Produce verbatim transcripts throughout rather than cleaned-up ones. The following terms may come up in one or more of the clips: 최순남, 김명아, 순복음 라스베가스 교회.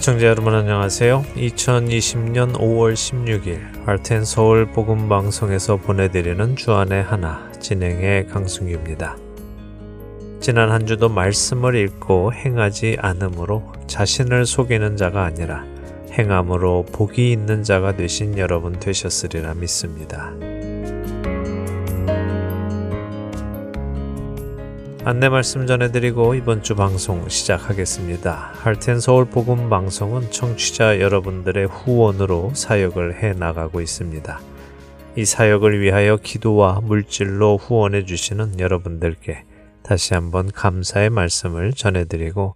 애청자 여러분 안녕하세요. 이천이십년 오월 십육일 하트앤서울 복음방송에서 보내드리는 주안의 하나, 진행의 강승규입니다. 지난 한 주도 말씀을 읽고 행하지 않음으로 자신을 속이는 자가 아니라 행함으로 복이 있는 자가 되신 여러분 되셨으리라 믿습니다. 안내 말씀 전해드리고 이번 주 방송 시작하겠습니다. 하트앤서울 복음 방송은 청취자 여러분들의 후원으로 사역을 해나가고 있습니다. 이 사역을 위하여 기도와 물질로 후원해 주시는 여러분들께 다시 한번 감사의 말씀을 전해드리고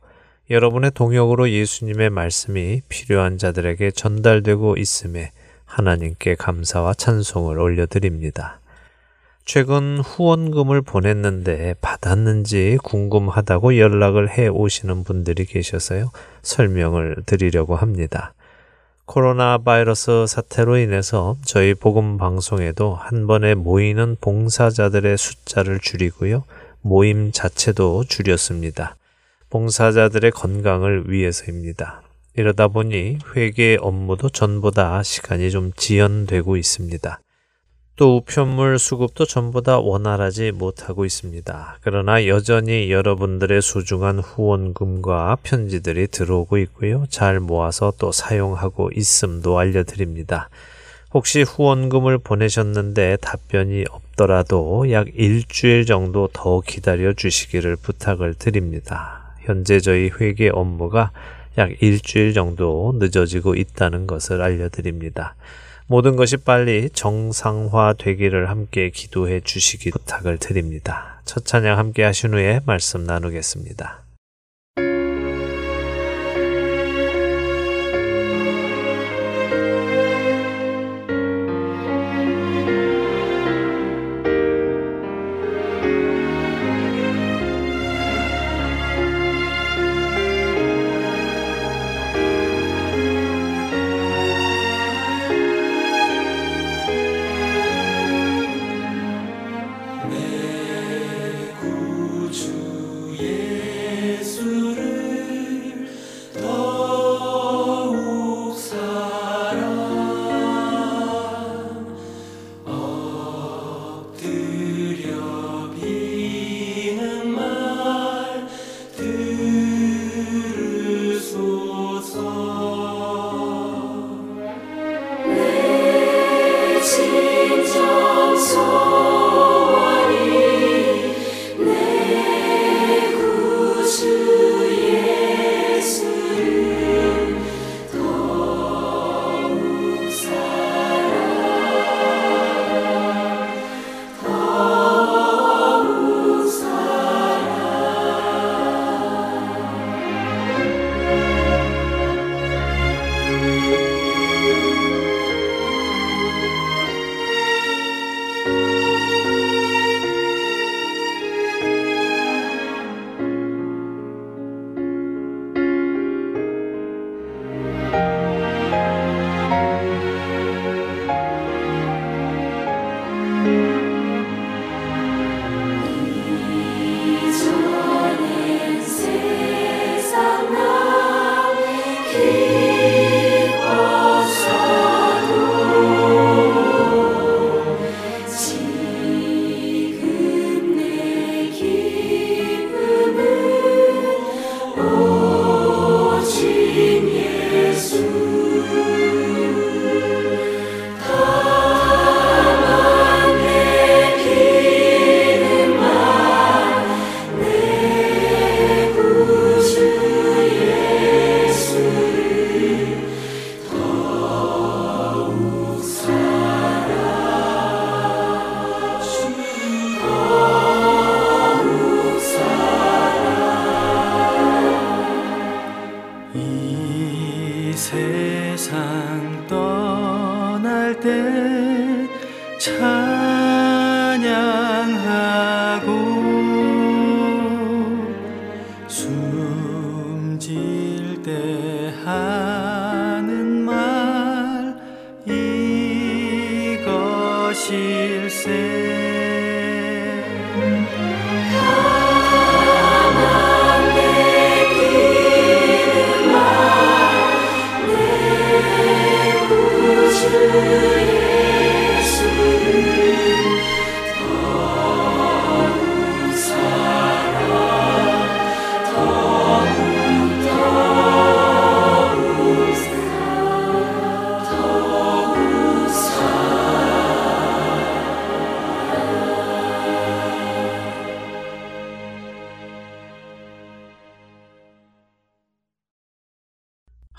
여러분의 동역으로 예수님의 말씀이 필요한 자들에게 전달되고 있음에 하나님께 감사와 찬송을 올려드립니다. 최근 후원금을 보냈는데 받았는지 궁금하다고 연락을 해 오시는 분들이 계셔서요. 설명을 드리려고 합니다. 코로나 바이러스 사태로 인해서 저희 복음 방송에도 한 번에 모이는 봉사자들의 숫자를 줄이고요. 모임 자체도 줄였습니다. 봉사자들의 건강을 위해서입니다. 이러다 보니 회계 업무도 전보다 시간이 좀 지연되고 있습니다. 또 우편물 수급도 전부 다 원활하지 못하고 있습니다. 그러나 여전히 여러분들의 소중한 후원금과 편지들이 들어오고 있고요. 잘 모아서 또 사용하고 있음도 알려드립니다. 혹시 후원금을 보내셨는데 답변이 없더라도 약 일주일 정도 더 기다려 주시기를 부탁을 드립니다. 현재 저희 회계 업무가 약 일주일 정도 늦어지고 있다는 것을 알려드립니다. 모든 것이 빨리 정상화되기를 함께 기도해 주시기 부탁을 드립니다. 첫 찬양 함께 하신 후에 말씀 나누겠습니다.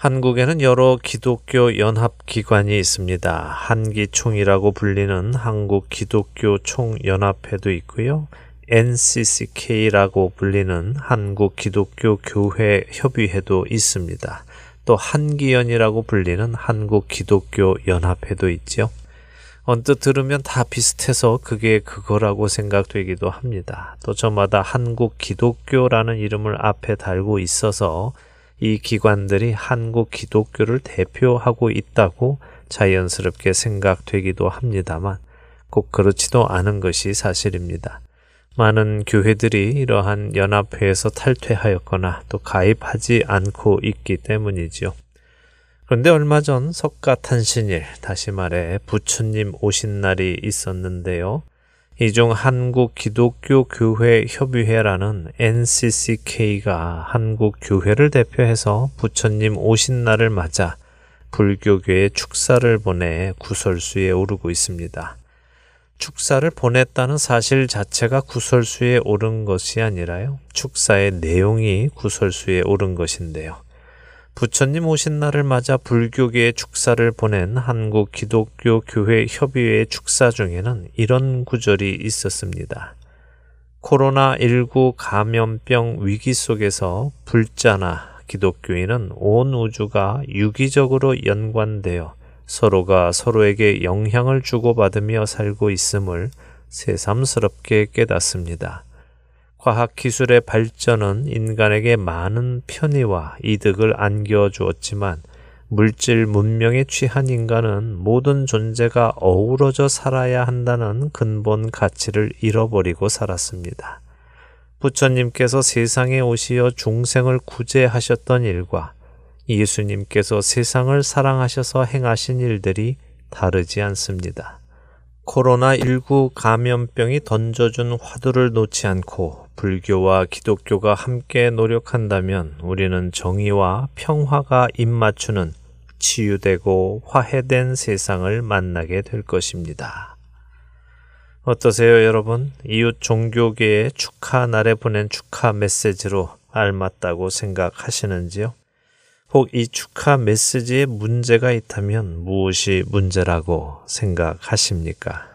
한국에는 여러 기독교 연합기관이 있습니다. 한기총이라고 불리는 한국기독교총연합회도 있고요. 엔씨씨케이라고 불리는 한국기독교교회협의회도 있습니다. 또 한기연이라고 불리는 한국기독교연합회도 있죠. 언뜻 들으면 다 비슷해서 그게 그거라고 생각되기도 합니다. 또 저마다 한국기독교라는 이름을 앞에 달고 있어서 이 기관들이 한국 기독교를 대표하고 있다고 자연스럽게 생각되기도 합니다만 꼭 그렇지도 않은 것이 사실입니다. 많은 교회들이 이러한 연합회에서 탈퇴하였거나 또 가입하지 않고 있기 때문이죠. 그런데 얼마 전 석가탄신일, 다시 말해 부처님 오신 날이 있었는데요. 이 중 한국기독교교회협의회라는 엔씨씨케이가 한국교회를 대표해서 부처님 오신 날을 맞아 불교계에 축사를 보내 구설수에 오르고 있습니다. 축사를 보냈다는 사실 자체가 구설수에 오른 것이 아니라요. 축사의 내용이 구설수에 오른 것인데요. 부처님 오신 날을 맞아 불교계의 축사를 보낸 한국기독교교회협의회의 축사 중에는 이런 구절이 있었습니다. 코로나십구 감염병 위기 속에서 불자나 기독교인은 온 우주가 유기적으로 연관되어 서로가 서로에게 영향을 주고받으며 살고 있음을 새삼스럽게 깨닫습니다. 과학기술의 발전은 인간에게 많은 편의와 이득을 안겨주었지만 물질 문명에 취한 인간은 모든 존재가 어우러져 살아야 한다는 근본 가치를 잃어버리고 살았습니다. 부처님께서 세상에 오시어 중생을 구제하셨던 일과 예수님께서 세상을 사랑하셔서 행하신 일들이 다르지 않습니다. 코로나십구 감염병이 던져준 화두를 놓지 않고 불교와 기독교가 함께 노력한다면 우리는 정의와 평화가 입맞추는 치유되고 화해된 세상을 만나게 될 것입니다. 어떠세요, 여러분? 이웃 종교계의 축하 날에 보낸 축하 메시지로 알맞다고 생각하시는지요? 혹 이 축하 메시지에 문제가 있다면 무엇이 문제라고 생각하십니까?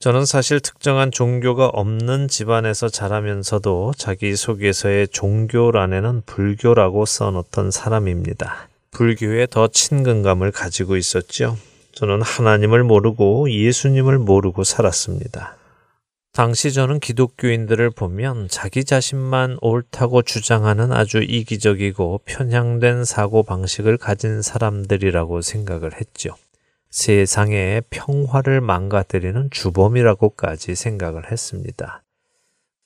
저는 사실 특정한 종교가 없는 집안에서 자라면서도 자기소개서의 종교란에는 불교라고 써놓던 사람입니다. 불교에 더 친근감을 가지고 있었죠. 저는 하나님을 모르고 예수님을 모르고 살았습니다. 당시 저는 기독교인들을 보면 자기 자신만 옳다고 주장하는 아주 이기적이고 편향된 사고방식을 가진 사람들이라고 생각을 했죠. 세상의 평화를 망가뜨리는 주범이라고까지 생각을 했습니다.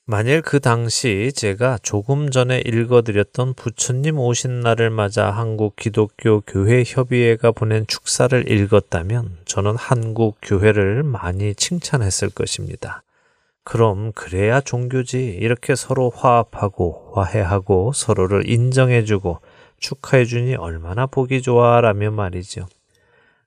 만일 그 당시 제가 조금 전에 읽어드렸던 부처님 오신 날을 맞아 한국 기독교 교회 협의회가 보낸 축사를 읽었다면 저는 한국 교회를 많이 칭찬했을 것입니다. 그럼 그래야 종교지, 이렇게 서로 화합하고 화해하고 서로를 인정해주고 축하해주니 얼마나 보기 좋아라며 말이죠.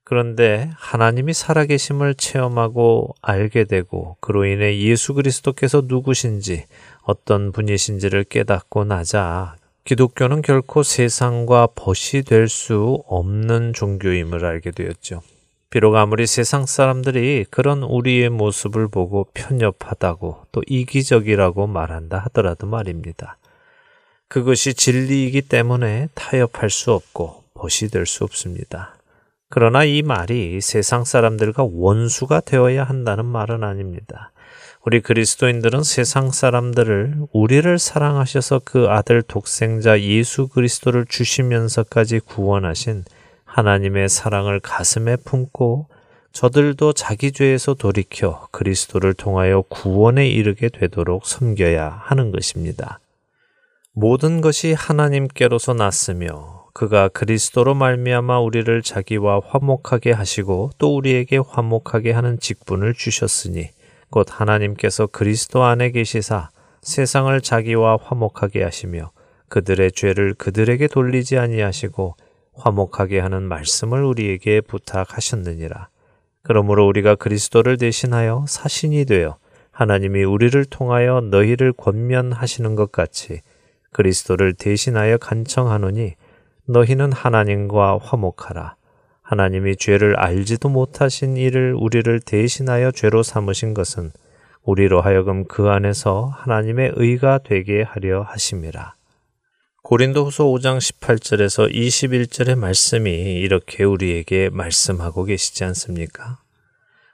그런데 하나님이 살아계심을 체험하고 알게 되고 그로 인해 예수 그리스도께서 누구신지 어떤 분이신지를 깨닫고 나자 기독교는 결코 세상과 벗이 될 수 없는 종교임을 알게 되었죠. 비록 아무리 세상 사람들이 그런 우리의 모습을 보고 편협하다고 또 이기적이라고 말한다 하더라도 말입니다. 그것이 진리이기 때문에 타협할 수 없고 벗이 될 수 없습니다. 그러나 이 말이 세상 사람들과 원수가 되어야 한다는 말은 아닙니다. 우리 그리스도인들은 세상 사람들을 우리를 사랑하셔서 그 아들 독생자 예수 그리스도를 주시면서까지 구원하신 하나님의 사랑을 가슴에 품고 저들도 자기 죄에서 돌이켜 그리스도를 통하여 구원에 이르게 되도록 섬겨야 하는 것입니다. 모든 것이 하나님께로서 났으며 그가 그리스도로 말미암아 우리를 자기와 화목하게 하시고 또 우리에게 화목하게 하는 직분을 주셨으니 곧 하나님께서 그리스도 안에 계시사 세상을 자기와 화목하게 하시며 그들의 죄를 그들에게 돌리지 아니하시고 화목하게 하는 말씀을 우리에게 부탁하셨느니라. 그러므로 우리가 그리스도를 대신하여 사신이 되어 하나님이 우리를 통하여 너희를 권면하시는 것 같이 그리스도를 대신하여 간청하노니 너희는 하나님과 화목하라. 하나님이 죄를 알지도 못하신 이를 우리를 대신하여 죄로 삼으신 것은 우리로 하여금 그 안에서 하나님의 의가 되게 하려 하심이라. 고린도후서 오 장 십팔 절에서 이십일 절의 말씀이 이렇게 우리에게 말씀하고 계시지 않습니까?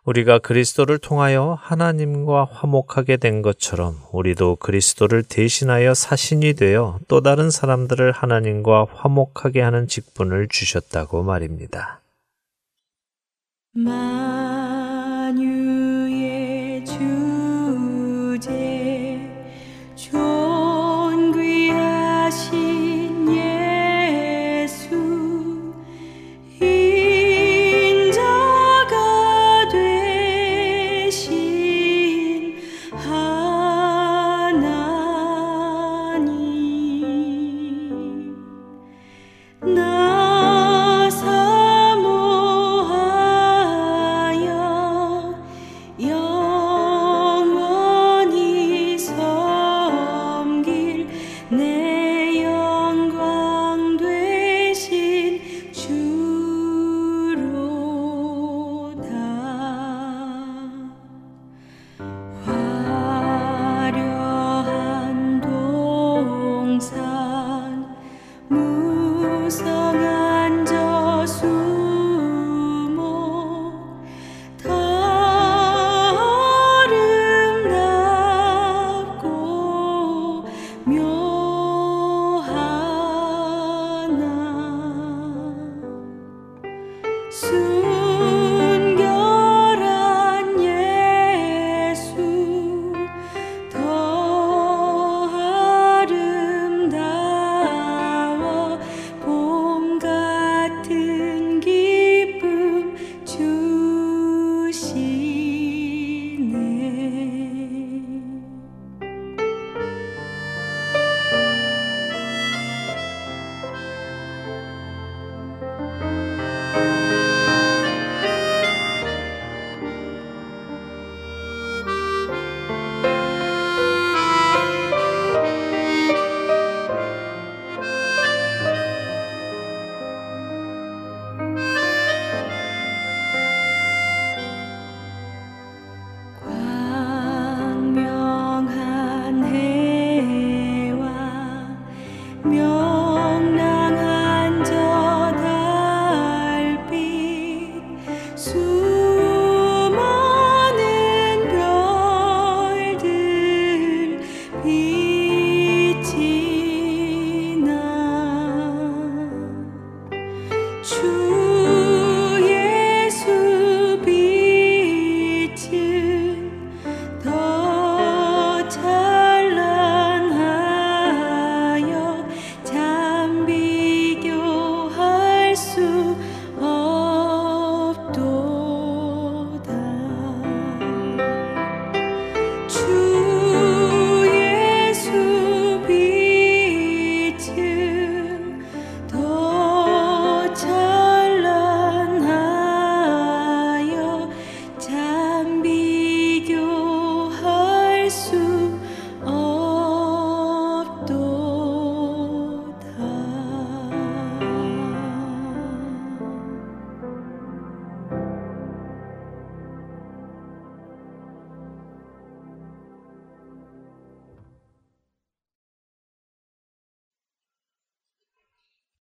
우리가 그리스도를 통하여 하나님과 화목하게 된 것처럼 우리도 그리스도를 대신하여 사신이 되어 또 다른 사람들을 하나님과 화목하게 하는 직분을 주셨다고 말입니다. 만유의 주제 존귀하신 나 사모하여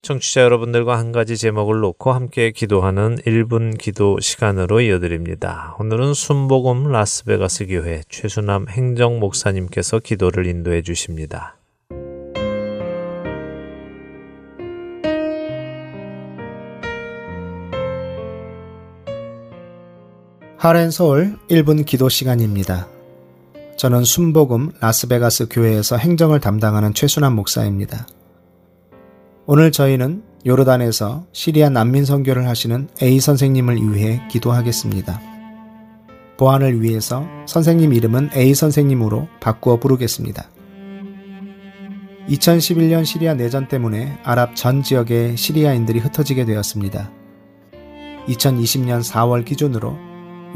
청취자 여러분들과 한 가지 제목을 놓고 함께 기도하는 일 분 기도 시간으로 이어드립니다. 오늘은 순복음 라스베가스 교회 최순남 행정 목사님께서 기도를 인도해 주십니다. 하트앤서울 일 분 기도 시간입니다. 저는 순복음 라스베가스 교회에서 행정을 담당하는 최순남 목사입니다. 오늘 저희는 요르단에서 시리아 난민 선교를 하시는 A 선생님을 위해 기도하겠습니다. 보안을 위해서 선생님 이름은 A 선생님으로 바꾸어 부르겠습니다. 이천십일 년 시리아 내전 때문에 아랍 전 지역에 시리아인들이 흩어지게 되었습니다. 이천이십 년 사월 기준으로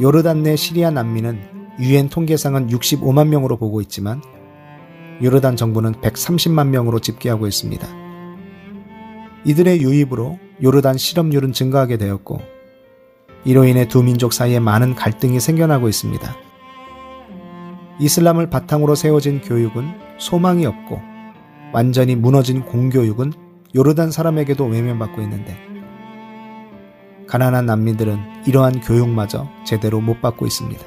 요르단 내 시리아 난민은 유엔 통계상은 육십오만 명으로 보고 있지만 요르단 정부는 백삼십만 명으로 집계하고 있습니다. 이들의 유입으로 요르단 실업률은 증가하게 되었고 이로 인해 두 민족 사이에 많은 갈등이 생겨나고 있습니다. 이슬람을 바탕으로 세워진 교육은 소망이 없고 완전히 무너진 공교육은 요르단 사람에게도 외면받고 있는데 가난한 난민들은 이러한 교육마저 제대로 못 받고 있습니다.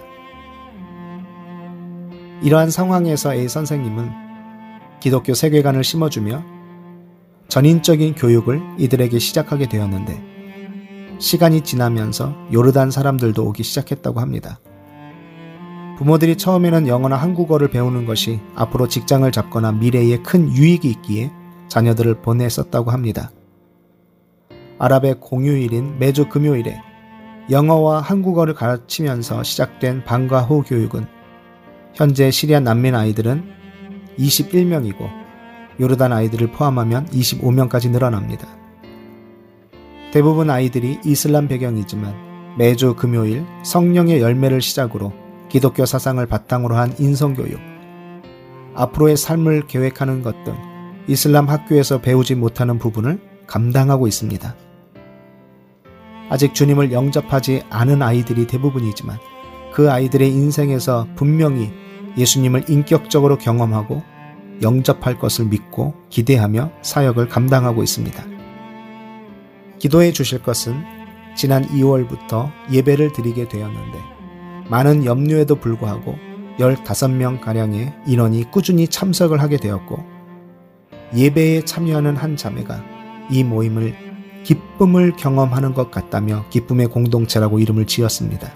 이러한 상황에서 A 선생님은 기독교 세계관을 심어주며 전인적인 교육을 이들에게 시작하게 되었는데 시간이 지나면서 요르단 사람들도 오기 시작했다고 합니다. 부모들이 처음에는 영어나 한국어를 배우는 것이 앞으로 직장을 잡거나 미래에 큰 유익이 있기에 자녀들을 보냈었다고 합니다. 아랍의 공휴일인 매주 금요일에 영어와 한국어를 가르치면서 시작된 방과 후 교육은 현재 시리아 난민 아이들은 이십일 명이고 요르단 아이들을 포함하면 이십오 명까지 늘어납니다. 대부분 아이들이 이슬람 배경이지만 매주 금요일 성령의 열매를 시작으로 기독교 사상을 바탕으로 한 인성교육, 앞으로의 삶을 계획하는 것 등 이슬람 학교에서 배우지 못하는 부분을 감당하고 있습니다. 아직 주님을 영접하지 않은 아이들이 대부분이지만 그 아이들의 인생에서 분명히 예수님을 인격적으로 경험하고 영접할 것을 믿고 기대하며 사역을 감당하고 있습니다. 기도해 주실 것은 지난 이월부터 예배를 드리게 되었는데 많은 염려에도 불구하고 열다섯 명가량의 인원이 꾸준히 참석을 하게 되었고 예배에 참여하는 한 자매가 이 모임을 기쁨을 경험하는 것 같다며 기쁨의 공동체라고 이름을 지었습니다.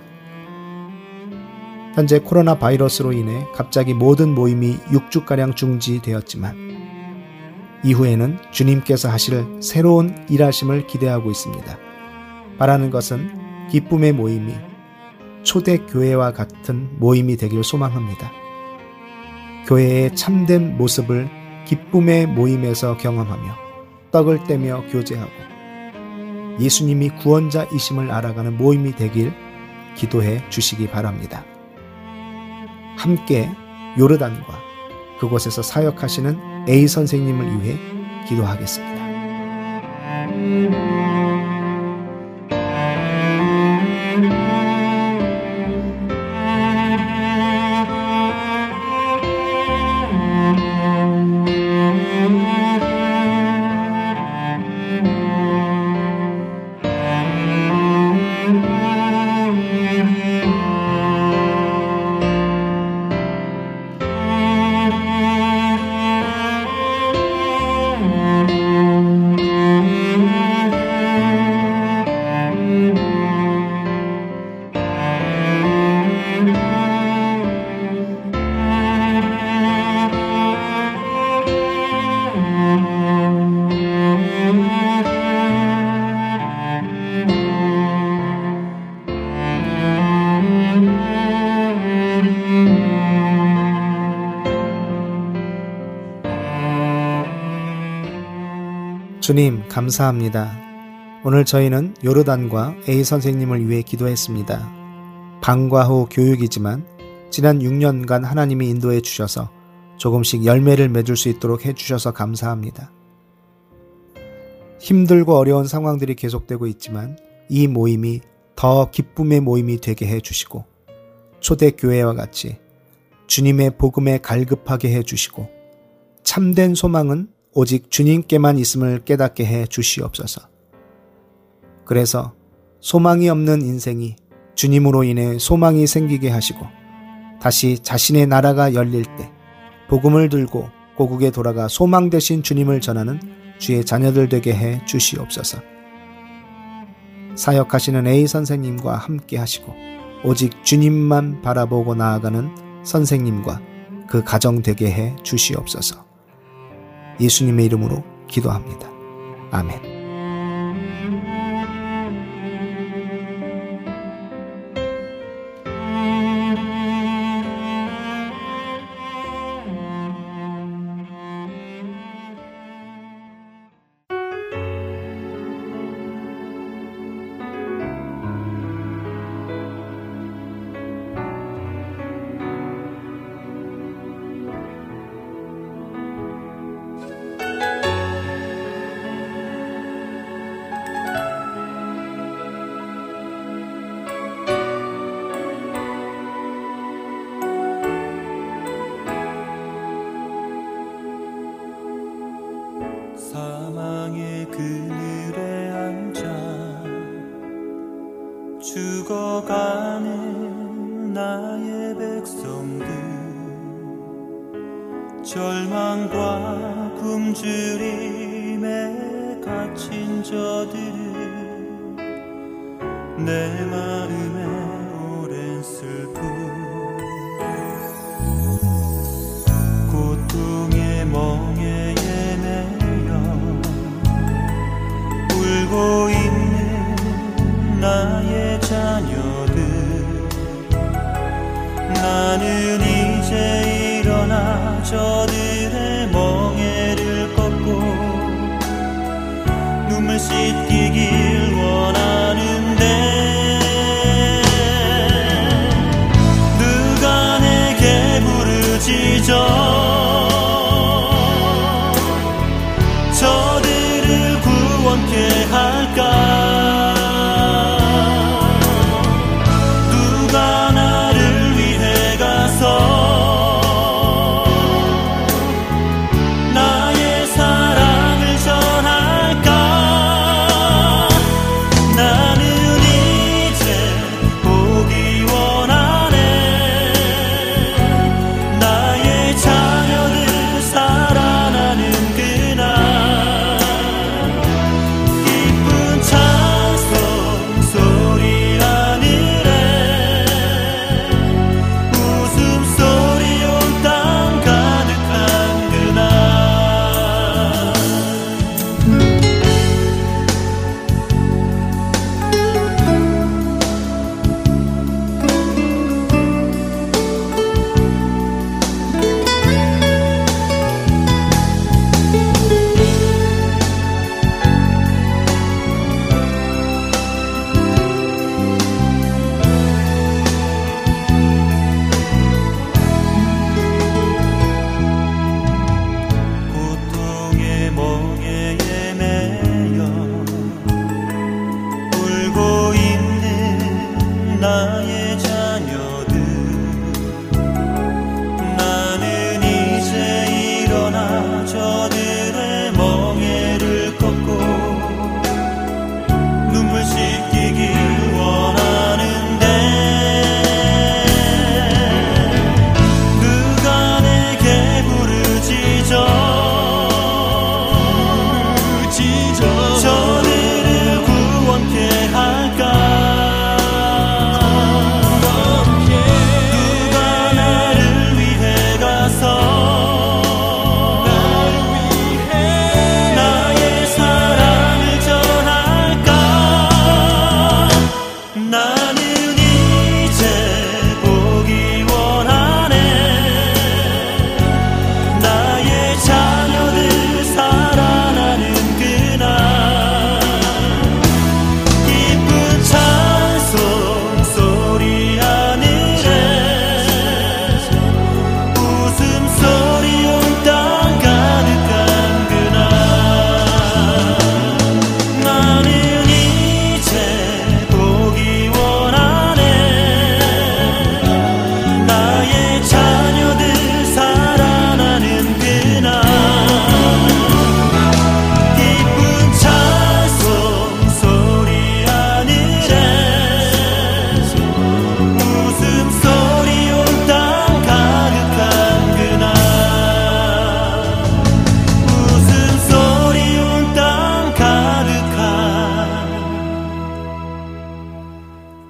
현재 코로나 바이러스로 인해 갑자기 모든 모임이 육 주가량 중지되었지만 이후에는 주님께서 하실 새로운 일하심을 기대하고 있습니다. 바라는 것은 기쁨의 모임이 초대교회와 같은 모임이 되길 소망합니다. 교회의 참된 모습을 기쁨의 모임에서 경험하며 떡을 떼며 교제하고 예수님이 구원자이심을 알아가는 모임이 되길 기도해 주시기 바랍니다. 함께 요르단과 그곳에서 사역하시는 A 선생님을 위해 기도하겠습니다. 주님, 감사합니다. 오늘 저희는 요르단과 A 선생님을 위해 기도했습니다. 방과 후 교육이지만 지난 육 년간 하나님이 인도해 주셔서 조금씩 열매를 맺을 수 있도록 해주셔서 감사합니다. 힘들고 어려운 상황들이 계속되고 있지만 이 모임이 더 기쁨의 모임이 되게 해주시고 초대교회와 같이 주님의 복음에 갈급하게 해주시고 참된 소망은 오직 주님께만 있음을 깨닫게 해주시옵소서. 그래서 소망이 없는 인생이 주님으로 인해 소망이 생기게 하시고 다시 자신의 나라가 열릴 때 복음을 들고 고국에 돌아가 소망 대신 주님을 전하는 주의 자녀들 되게 해 주시옵소서. 사역하시는 A 선생님과 함께 하시고 오직 주님만 바라보고 나아가는 선생님과 그 가정 되게 해 주시옵소서. 예수님의 이름으로 기도합니다. 아멘. 누가 나를 위해 가서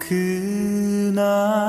그날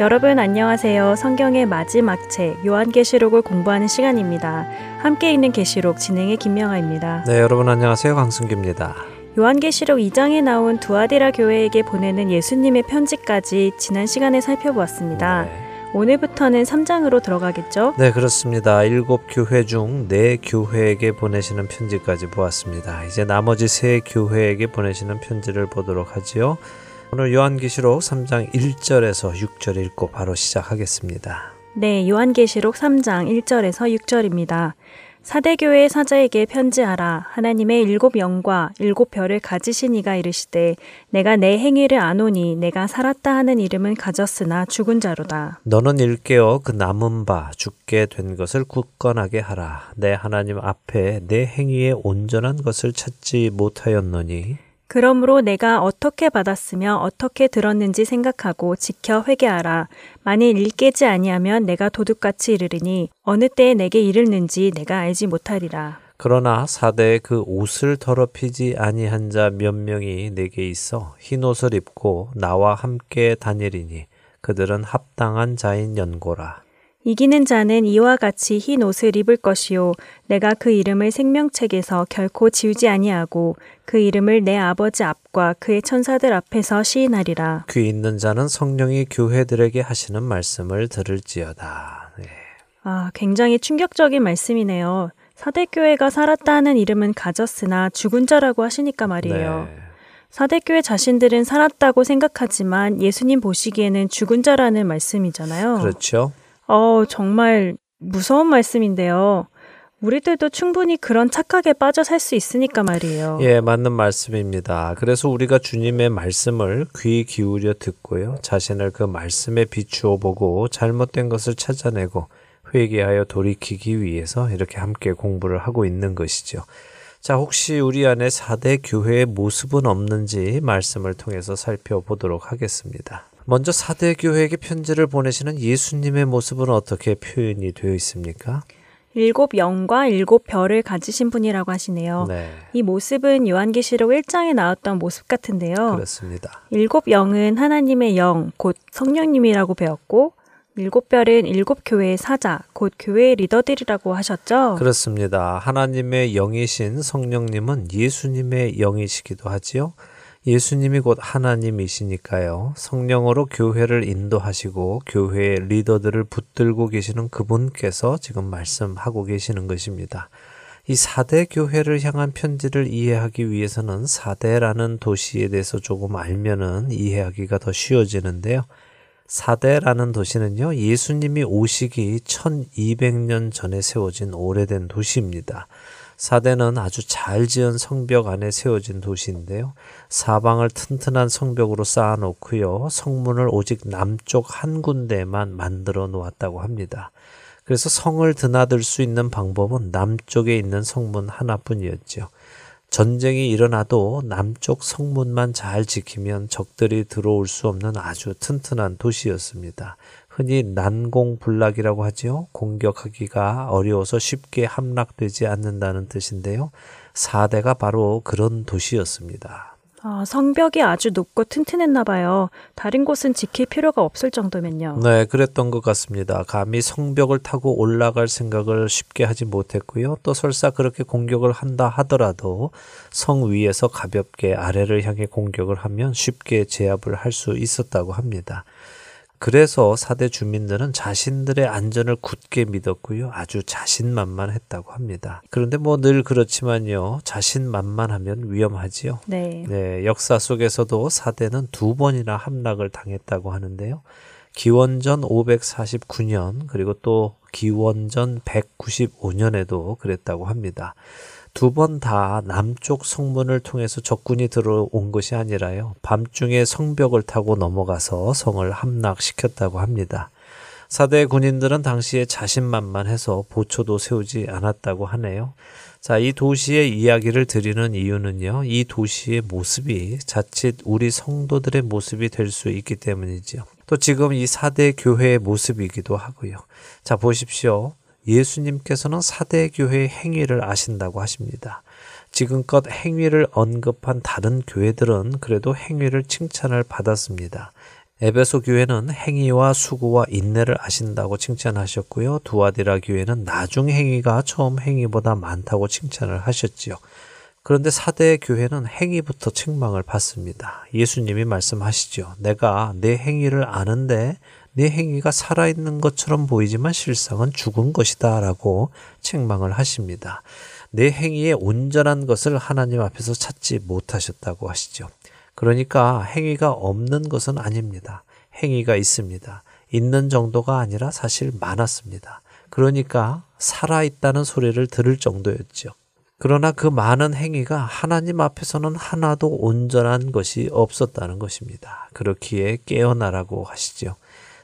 여러분 안녕하세요. 성경의 마지막 책 요한계시록을 공부하는 시간입니다. 함께 읽는 계시록 진행의 김명아입니다. 네, 여러분 안녕하세요. 강승규입니다. 요한계시록 이 장에 나온 두아디라 교회에게 보내는 예수님의 편지까지 지난 시간에 살펴보았습니다. 네. 오늘부터는 삼 장으로 들어가겠죠? 네, 그렇습니다. 일곱 교회 중 네 교회에게 보내시는 편지까지 보았습니다. 이제 나머지 세 교회에게 보내시는 편지를 보도록 하지요. 오늘 요한계시록 삼 장 일 절에서 육 절 읽고 바로 시작하겠습니다. 네, 요한계시록 삼 장 일 절에서 육 절입니다. 사대교회의 사자에게 편지하라. 하나님의 일곱 영과 일곱 별을 가지신 이가 이르시되 내가 내 행위를 아노니 내가 살았다 하는 이름은 가졌으나 죽은 자로다. 너는 일깨어 그 남은 바 죽게 된 것을 굳건하게 하라. 내 하나님 앞에 내 행위의 온전한 것을 찾지 못하였노니 그러므로 내가 어떻게 받았으며 어떻게 들었는지 생각하고 지켜 회개하라. 만일 일깨지 아니하면 내가 도둑같이 이르리니 어느 때에 내게 이르는지 내가 알지 못하리라. 그러나 사대에 그 옷을 더럽히지 아니한 자 몇 명이 내게 있어 흰옷을 입고 나와 함께 다니리니 그들은 합당한 자인 연고라. 이기는 자는 이와 같이 흰 옷을 입을 것이요 내가 그 이름을 생명책에서 결코 지우지 아니하고 그 이름을 내 아버지 앞과 그의 천사들 앞에서 시인하리라. 귀 있는 자는 성령이 교회들에게 하시는 말씀을 들을지어다. 네. 아, 굉장히 충격적인 말씀이네요. 사대교회가 살았다 하는 이름은 가졌으나 죽은 자라고 하시니까 말이에요. 네. 사대교회 자신들은 살았다고 생각하지만 예수님 보시기에는 죽은 자라는 말씀이잖아요. 그렇죠. 어, 정말 무서운 말씀인데요. 우리들도 충분히 그런 착각에 빠져 살 수 있으니까 말이에요. 예, 맞는 말씀입니다. 그래서 우리가 주님의 말씀을 귀 기울여 듣고요. 자신을 그 말씀에 비추어 보고 잘못된 것을 찾아내고 회개하여 돌이키기 위해서 이렇게 함께 공부를 하고 있는 것이죠. 자, 혹시 우리 안에 사대 교회의 모습은 없는지 말씀을 통해서 살펴보도록 하겠습니다. 먼저 사대 교회에게 편지를 보내시는 예수님의 모습은 어떻게 표현이 되어 있습니까? 일곱 영과 일곱 별을 가지신 분이라고 하시네요. 네. 이 모습은 요한계시록 일 장에 나왔던 모습 같은데요. 그렇습니다. 일곱 영은 하나님의 영, 곧 성령님이라고 배웠고 일곱 별은 일곱 교회의 사자, 곧 교회의 리더들이라고 하셨죠? 그렇습니다. 하나님의 영이신 성령님은 예수님의 영이시기도 하지요. 예수님이 곧 하나님이시니까요. 성령으로 교회를 인도하시고 교회의 리더들을 붙들고 계시는 그분께서 지금 말씀하고 계시는 것입니다. 이 사대 교회를 향한 편지를 이해하기 위해서는 사대라는 도시에 대해서 조금 알면은 이해하기가 더 쉬워지는데요. 사대라는 도시는요, 예수님이 오시기 천이백 년 전에 세워진 오래된 도시입니다. 사대는 아주 잘 지은 성벽 안에 세워진 도시인데요. 사방을 튼튼한 성벽으로 쌓아놓고요. 성문을 오직 남쪽 한 군데만 만들어 놓았다고 합니다. 그래서 성을 드나들 수 있는 방법은 남쪽에 있는 성문 하나뿐이었죠. 전쟁이 일어나도 남쪽 성문만 잘 지키면 적들이 들어올 수 없는 아주 튼튼한 도시였습니다. 흔히 난공불락이라고 하지요. 공격하기가 어려워서 쉽게 함락되지 않는다는 뜻인데요. 사대가 바로 그런 도시였습니다. 아, 성벽이 아주 높고 튼튼했나 봐요. 다른 곳은 지킬 필요가 없을 정도면요. 네, 그랬던 것 같습니다. 감히 성벽을 타고 올라갈 생각을 쉽게 하지 못했고요. 또 설사 그렇게 공격을 한다 하더라도 성 위에서 가볍게 아래를 향해 공격을 하면 쉽게 제압을 할 수 있었다고 합니다. 그래서 사대 주민들은 자신들의 안전을 굳게 믿었고요. 아주 자신만만했다고 합니다. 그런데 뭐 늘 그렇지만요. 자신만만하면 위험하지요. 네. 네, 역사 속에서도 사대는 두 번이나 함락을 당했다고 하는데요. 기원전 오백사십구 년 그리고 또 기원전 백구십오 년에도 그랬다고 합니다. 두 번 다 남쪽 성문을 통해서 적군이 들어온 것이 아니라요. 밤중에 성벽을 타고 넘어가서 성을 함락시켰다고 합니다. 사대 군인들은 당시에 자신만만해서 보초도 세우지 않았다고 하네요. 자, 이 도시의 이야기를 드리는 이유는요. 이 도시의 모습이 자칫 우리 성도들의 모습이 될 수 있기 때문이지요. 또 지금 이 사대 교회의 모습이기도 하고요. 자, 보십시오. 예수님께서는 사대 교회의 행위를 아신다고 하십니다. 지금껏 행위를 언급한 다른 교회들은 그래도 행위를 칭찬을 받았습니다. 에베소 교회는 행위와 수고와 인내를 아신다고 칭찬하셨고요. 두아디라 교회는 나중 행위가 처음 행위보다 많다고 칭찬을 하셨지요. 그런데 사대 교회는 행위부터 책망을 받습니다. 예수님이 말씀하시죠. 내가 내 행위를 아는데 네 행위가 살아있는 것처럼 보이지만 실상은 죽은 것이다 라고 책망을 하십니다. 내 행위의 온전한 것을 하나님 앞에서 찾지 못하셨다고 하시죠. 그러니까 행위가 없는 것은 아닙니다. 행위가 있습니다. 있는 정도가 아니라 사실 많았습니다. 그러니까 살아있다는 소리를 들을 정도였죠. 그러나 그 많은 행위가 하나님 앞에서는 하나도 온전한 것이 없었다는 것입니다. 그렇기에 깨어나라고 하시죠.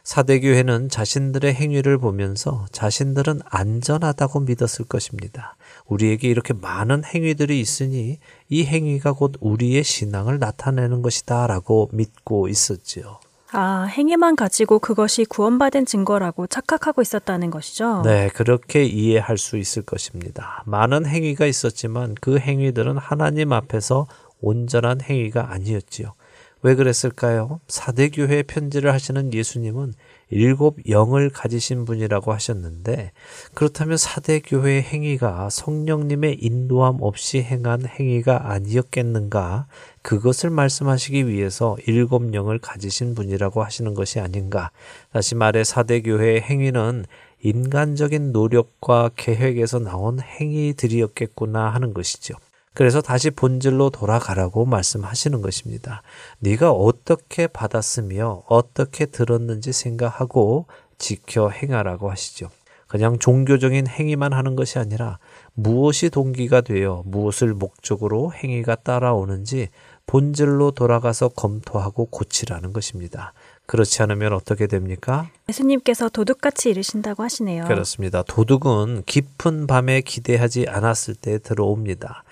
사대교회는 자신들의 행위를 보면서 자신들은 안전하다고 믿었을 것입니다. 우리에게 이렇게 많은 행위들이 있으니 이 행위가 곧 우리의 신앙을 나타내는 것이다 라고 믿고 있었지요. 아, 행위만 가지고 그것이 구원받은 증거라고 착각하고 있었다는 것이죠? 네, 그렇게 이해할 수 있을 것입니다. 많은 행위가 있었지만 그 행위들은 하나님 앞에서 온전한 행위가 아니었지요. 왜 그랬을까요? 사대교회에 편지를 하시는 예수님은 일곱 영을 가지신 분이라고 하셨는데 그렇다면 사대교회의 행위가 성령님의 인도함 없이 행한 행위가 아니었겠는가? 그것을 말씀하시기 위해서 일곱 영을 가지신 분이라고 하시는 것이 아닌가? 다시 말해 사대교회의 행위는 인간적인 노력과 계획에서 나온 행위들이었겠구나 하는 것이죠. 그래서 다시 본질로 돌아가라고 말씀하시는 것입니다. 네가 어떻게 받았으며 어떻게 들었는지 생각하고 지켜 행하라고 하시죠. 그냥 종교적인 행위만 하는 것이 아니라 무엇이 동기가 되어 무엇을 목적으로 행위가 따라오는지 본질로 돌아가서 검토하고 고치라는 것입니다. 그렇지 않으면 어떻게 됩니까? 예수님께서 도둑같이 이르신다고 하시네요. 그렇습니다. 도둑은 깊은 밤에 기대하지 않았을 때 들어옵니다.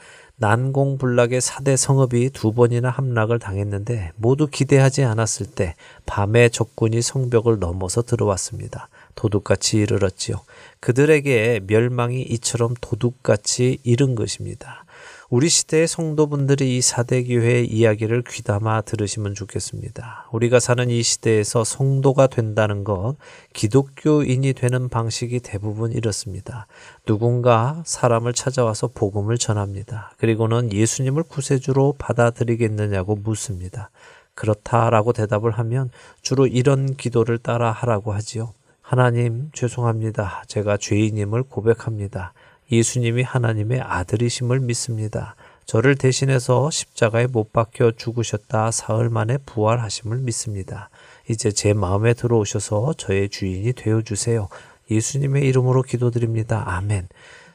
난공불락의 사대 성읍이 두 번이나 함락을 당했는데 모두 기대하지 않았을 때 밤에 적군이 성벽을 넘어서 들어왔습니다. 도둑같이 이르렀지요. 그들에게 멸망이 이처럼 도둑같이 이른 것입니다. 우리 시대의 성도분들이 이 사대 교회의 이야기를 귀담아 들으시면 좋겠습니다. 우리가 사는 이 시대에서 성도가 된다는 것, 기독교인이 되는 방식이 대부분 이렇습니다. 누군가 사람을 찾아와서 복음을 전합니다. 그리고는 예수님을 구세주로 받아들이겠느냐고 묻습니다. 그렇다라고 대답을 하면 주로 이런 기도를 따라 하라고 하지요. 하나님, 죄송합니다. 제가 죄인임을 고백합니다. 예수님이 하나님의 아들이심을 믿습니다. 저를 대신해서 십자가에 못 박혀 죽으셨다 사흘 만에 부활하심을 믿습니다. 이제 제 마음에 들어오셔서 저의 주인이 되어주세요. 예수님의 이름으로 기도드립니다. 아멘.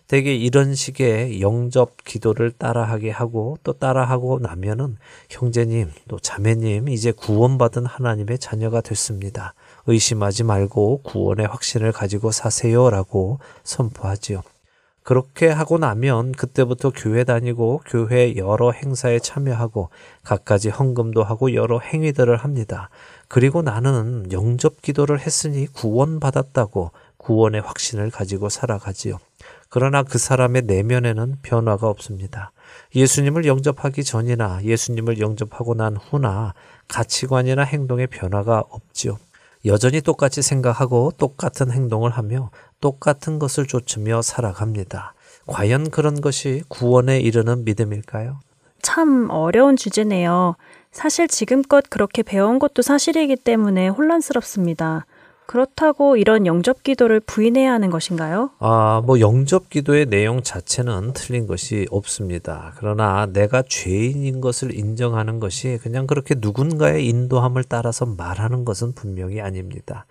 되게 이런 식의 영접 기도를 따라하게 하고 또 따라하고 나면은 형제님 또 자매님 이제 구원받은 하나님의 자녀가 됐습니다. 의심하지 말고 구원의 확신을 가지고 사세요라고 선포하지요. 그렇게 하고 나면 그때부터 교회 다니고 교회 여러 행사에 참여하고 갖가지 헌금도 하고 여러 행위들을 합니다. 그리고 나는 영접 기도를 했으니 구원받았다고 구원의 확신을 가지고 살아가지요. 그러나 그 사람의 내면에는 변화가 없습니다. 예수님을 영접하기 전이나 예수님을 영접하고 난 후나 가치관이나 행동에 변화가 없지요. 여전히 똑같이 생각하고 똑같은 행동을 하며 똑같은 것을 좇으며 살아갑니다. 과연 그런 것이 구원에 이르는 믿음일까요? 참 어려운 주제네요. 사실 지금껏 그렇게 배운 것도 사실이기 때문에 혼란스럽습니다. 그렇다고 이런 영접 기도를 부인해야 하는 것인가요? 아, 뭐 영접 기도의 내용 자체는 틀린 것이 없습니다. 그러나 내가 죄인인 것을 인정하는 것이 그냥 그렇게 누군가의 인도함을 따라서 말하는 것은 분명히 아닙니다.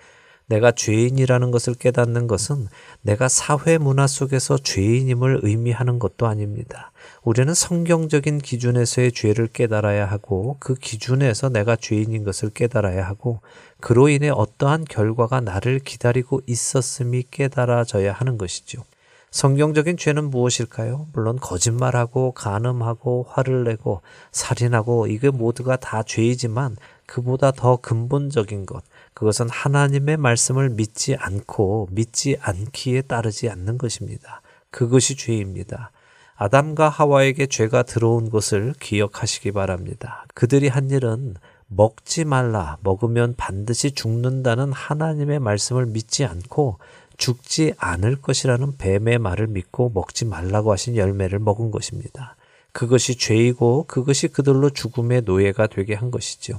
내가 죄인이라는 것을 깨닫는 것은 내가 사회 문화 속에서 죄인임을 의미하는 것도 아닙니다. 우리는 성경적인 기준에서의 죄를 깨달아야 하고 그 기준에서 내가 죄인인 것을 깨달아야 하고 그로 인해 어떠한 결과가 나를 기다리고 있었음이 깨달아져야 하는 것이죠. 성경적인 죄는 무엇일까요? 물론 거짓말하고 간음하고 화를 내고 살인하고 이게 모두가 다 죄이지만 그보다 더 근본적인 것, 그것은 하나님의 말씀을 믿지 않고 믿지 않기에 따르지 않는 것입니다. 그것이 죄입니다. 아담과 하와에게 죄가 들어온 것을 기억하시기 바랍니다. 그들이 한 일은 먹지 말라, 먹으면 반드시 죽는다는 하나님의 말씀을 믿지 않고 죽지 않을 것이라는 뱀의 말을 믿고 먹지 말라고 하신 열매를 먹은 것입니다. 그것이 죄이고 그것이 그들로 죽음의 노예가 되게 한 것이죠.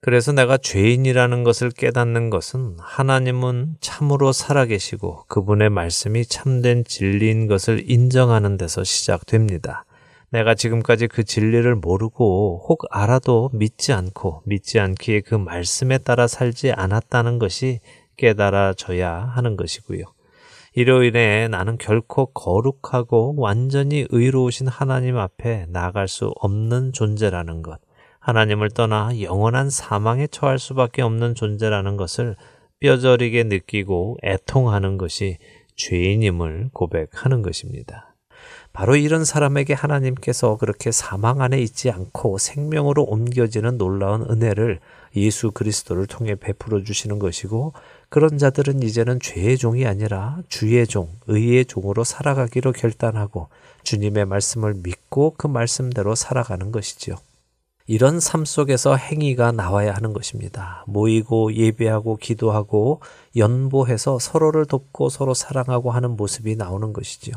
그래서 내가 죄인이라는 것을 깨닫는 것은 하나님은 참으로 살아계시고 그분의 말씀이 참된 진리인 것을 인정하는 데서 시작됩니다. 내가 지금까지 그 진리를 모르고 혹 알아도 믿지 않고 믿지 않기에 그 말씀에 따라 살지 않았다는 것이 깨달아져야 하는 것이고요. 이로 인해 나는 결코 거룩하고 완전히 의로우신 하나님 앞에 나아갈 수 없는 존재라는 것, 하나님을 떠나 영원한 사망에 처할 수밖에 없는 존재라는 것을 뼈저리게 느끼고 애통하는 것이 죄인임을 고백하는 것입니다. 바로 이런 사람에게 하나님께서 그렇게 사망 안에 있지 않고 생명으로 옮겨지는 놀라운 은혜를 예수 그리스도를 통해 베풀어 주시는 것이고, 그런 자들은 이제는 죄의 종이 아니라 주의 종, 의의 종으로 살아가기로 결단하고 주님의 말씀을 믿고 그 말씀대로 살아가는 것이지요. 이런 삶 속에서 행위가 나와야 하는 것입니다. 모이고 예배하고 기도하고 연보해서 서로를 돕고 서로 사랑하고 하는 모습이 나오는 것이지요.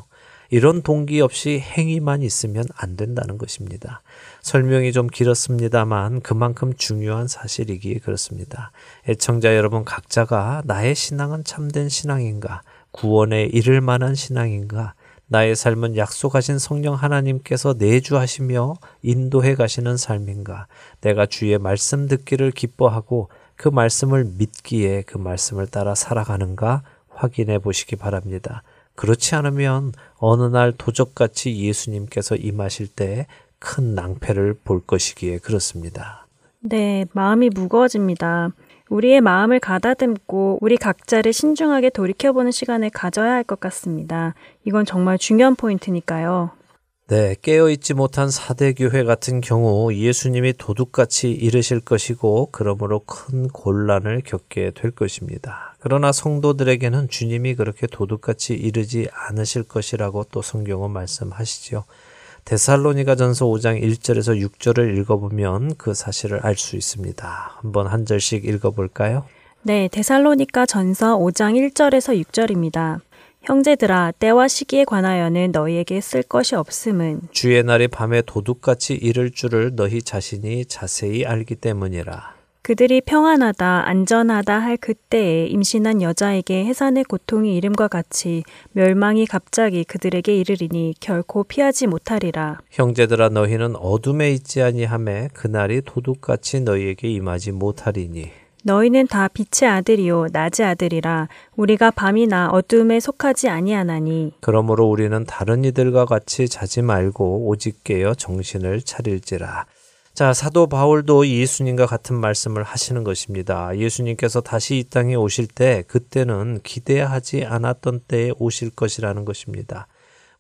이런 동기 없이 행위만 있으면 안 된다는 것입니다. 설명이 좀 길었습니다만 그만큼 중요한 사실이기에 그렇습니다. 애청자 여러분 각자가 나의 신앙은 참된 신앙인가? 구원에 이를 만한 신앙인가? 나의 삶은 약속하신 성령 하나님께서 내주하시며 인도해 가시는 삶인가? 내가 주의 말씀 듣기를 기뻐하고 그 말씀을 믿기에 그 말씀을 따라 살아가는가 확인해 보시기 바랍니다. 그렇지 않으면 어느 날 도적같이 예수님께서 임하실 때 큰 낭패를 볼 것이기에 그렇습니다. 네, 마음이 무거워집니다. 우리의 마음을 가다듬고 우리 각자를 신중하게 돌이켜보는 시간을 가져야 할 것 같습니다. 이건 정말 중요한 포인트니까요. 네, 깨어있지 못한 사대교회 같은 경우 예수님이 도둑같이 이르실 것이고 그러므로 큰 곤란을 겪게 될 것입니다. 그러나 성도들에게는 주님이 그렇게 도둑같이 이르지 않으실 것이라고 또 성경은 말씀하시지요. 데살로니가전서 오 장 일 절에서 육 절을 읽어보면 그 사실을 알 수 있습니다. 한번 한 절씩 읽어볼까요? 네, 데살로니가전서 오 장 일 절에서 육 절입니다. 형제들아, 때와 시기에 관하여는 너희에게 쓸 것이 없음은 주의 날이 밤에 도둑같이 이를 줄을 너희 자신이 자세히 알기 때문이라. 그들이 평안하다, 안전하다 할 그때에 임신한 여자에게 해산의 고통이 이름과 같이 멸망이 갑자기 그들에게 이르리니 결코 피하지 못하리라. 형제들아, 너희는 어둠에 있지 아니하매 그날이 도둑같이 너희에게 임하지 못하리니. 너희는 다 빛의 아들이요 낮의 아들이라. 우리가 밤이나 어둠에 속하지 아니하나니. 그러므로 우리는 다른 이들과 같이 자지 말고 오직 깨어 정신을 차릴지라. 자, 사도 바울도 예수님과 같은 말씀을 하시는 것입니다. 예수님께서 다시 이 땅에 오실 때 그때는 기대하지 않았던 때에 오실 것이라는 것입니다.